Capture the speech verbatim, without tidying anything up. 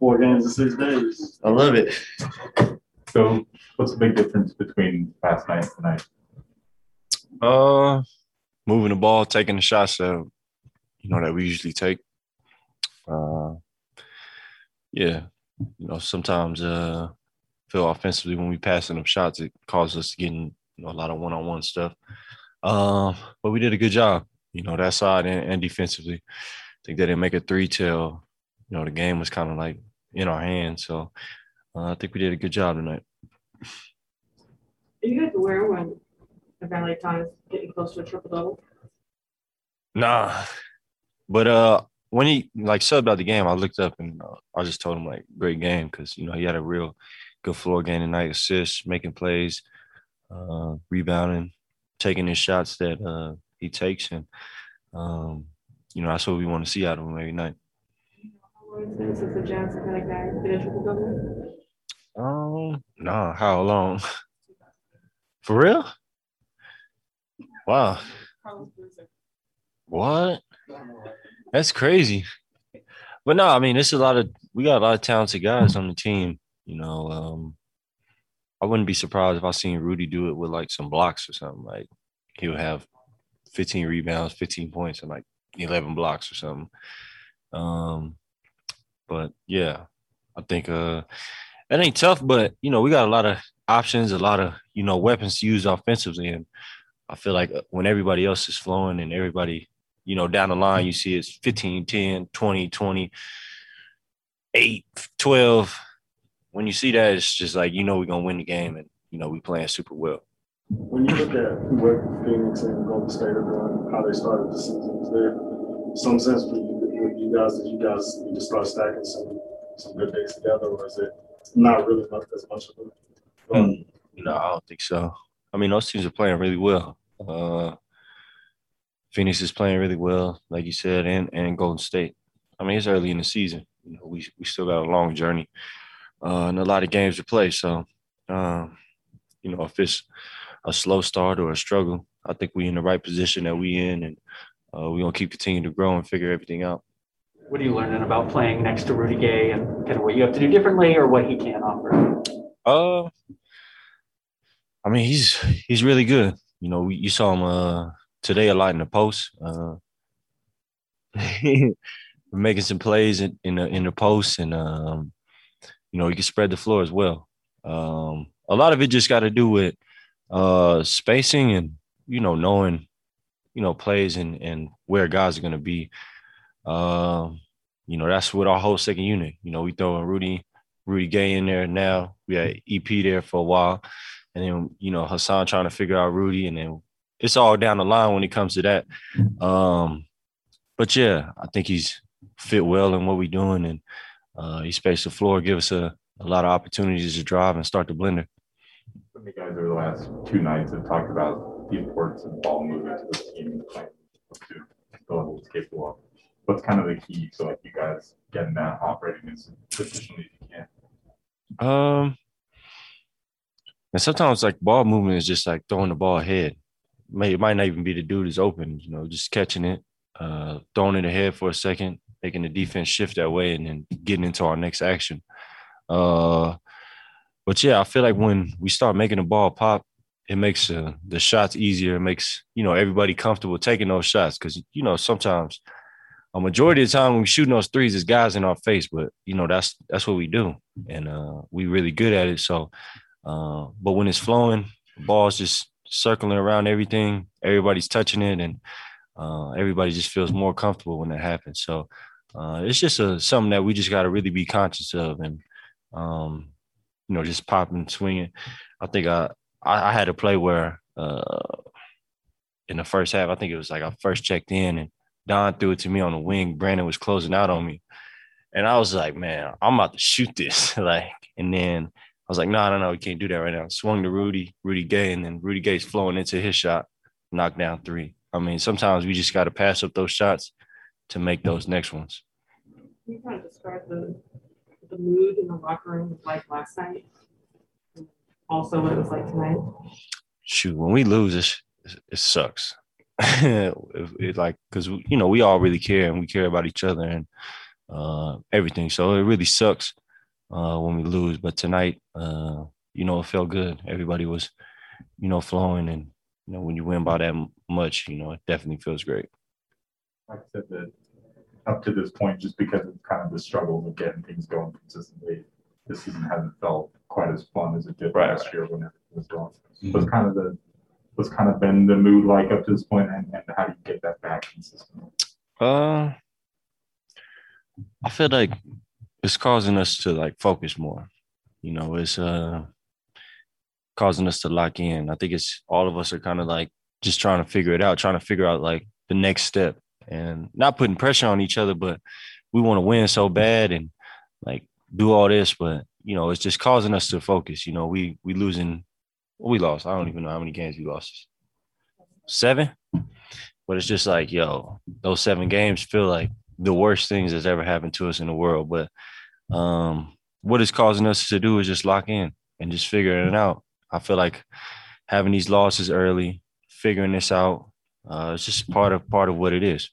Four games in six days. I love it. So, what's the big difference between last night and tonight? Uh, moving the ball, taking the shots that you know that we usually take. Uh, yeah, you know sometimes uh, feel offensively when we passing them shots, it causes us to get in, you know, a lot of one-on-one stuff. Um, but we did a good job, you know, that side and, and defensively. I think they didn't make a three till, you know, the game was kind of like in our hands. So uh, I think we did a good job tonight. Did you guys aware when the Valley Times getting close to a triple double? Nah, but uh, when he like subbed out the game, I looked up and uh, I just told him like great game because you know he had a real good floor game tonight, assists, making plays, uh, rebounding, taking his shots that uh, he takes, and um, you know that's what we want to see out of him every night. How long has it been since the Giants have had a guy get a triple double? Um, nah, how long? For real? Wow. What? That's crazy. But no, I mean, it's a lot of we got a lot of talented guys on the team. You know, um, I wouldn't be surprised if I seen Rudy do it with like some blocks or something. Like he'll have fifteen rebounds, fifteen points, and like eleven blocks or something. Um, but yeah, I think uh, that ain't tough. But you know, we got a lot of options, a lot of you know weapons to use offensively, and I feel like when everybody else is flowing and everybody, you know, down the line, you see it's fifteen, ten, twenty, twenty, eight, twelve. When you see that, it's just like, you know, we're going to win the game and, you know, we're playing super well. When you look at what Phoenix and Golden State are doing, how they started the season, is there some sense for you, you guys that you guys you just start stacking some, some good days together, or is it not really much as much of a um, No, I don't think so. I mean, those teams are playing really well. Uh, Phoenix is playing really well, like you said, and, and Golden State. I mean, it's early in the season. You know, we we still got a long journey uh, and a lot of games to play. So, um, you know, if it's a slow start or a struggle, I think we're in the right position that we're in, and uh, we're going to keep continuing to grow and figure everything out. What are you learning about playing next to Rudy Gay and kind of what you have to do differently or what he can offer? Uh. I mean, he's he's really good. You know, you saw him uh, today a lot in the post, uh, making some plays in, in the in the post, and um, you know, he can spread the floor as well. Um, a lot of it just got to do with uh, spacing and you know knowing you know plays and and where guys are gonna be. Um, you know, that's what our whole second unit. You know, we throwing Rudy Rudy Gay in there now. We had E P there for a while. And then, you know, Hassan trying to figure out Rudy. And then it's all down the line when it comes to that. Um, but, yeah, I think he's fit well in what we're doing. And uh, he spaced the floor, give us a, a lot of opportunities to drive and start the blender. The guys over the last two nights have talked about the importance of ball movement to the team like, to the level it's capable of. What's kind of the key to, like, you guys getting that operating as efficiently as you can? Um. And sometimes, like, ball movement is just, like, throwing the ball ahead. It, may, it might not even be the dude is open, you know, just catching it, uh, throwing it ahead for a second, making the defense shift that way, and then getting into our next action. Uh, but, yeah, I feel like when we start making the ball pop, it makes uh, the shots easier. It makes, you know, everybody comfortable taking those shots because, you know, sometimes a majority of the time when we're shooting those threes, it's guys in our face. But, you know, that's that's what we do, and uh, we really good at it. So, Uh, but when it's flowing, the ball's just circling around everything. Everybody's touching it, and uh, everybody just feels more comfortable when that happens. So uh, it's just a, something that we just got to really be conscious of and, um, you know, just popping, swinging. I think I, I, I had a play where uh, in the first half, I think it was like I first checked in, and Don threw it to me on the wing. Brandon was closing out on me. And I was like, man, I'm about to shoot this. like, And then – I was like, no, no, no, we can't do that right now. Swung to Rudy, Rudy Gay, and then Rudy Gay's flowing into his shot, knock down three. I mean, sometimes we just got to pass up those shots to make those next ones. Can you kind of describe the, the mood in the locker room was like last night? Also what it was like tonight? Shoot, when we lose, it, it sucks. it, it like, because, you know, we all really care and we care about each other. And uh, everything. So it really sucks uh, when we lose. But tonight, uh, you know, it felt good. Everybody was, you know, flowing. And, you know, when you win by that much, you know, it definitely feels great. Like I said, that up to this point, just because of kind of the struggles of getting things going consistently, this season hasn't felt quite as fun as it did right, last right. year when everything was going. Mm-hmm. What's kind of the what's kind of been the mood like up to this point, and, and how do you get that back consistently? Uh, I feel like it's causing us to like focus more. You know, it's uh causing us to lock in. I think it's all of us are kind of like just trying to figure it out, trying to figure out like the next step, and not putting pressure on each other, but we want to win so bad and like do all this, but you know, it's just causing us to focus. You know, we we losing, we lost. I don't even know how many games we lost. Seven? But it's just like, yo, those seven games feel like the worst things that's ever happened to us in the world. But um, what it's causing us to do is just lock in and just figure it out. I feel like having these losses early, figuring this out, uh, it's just part of part of what it is.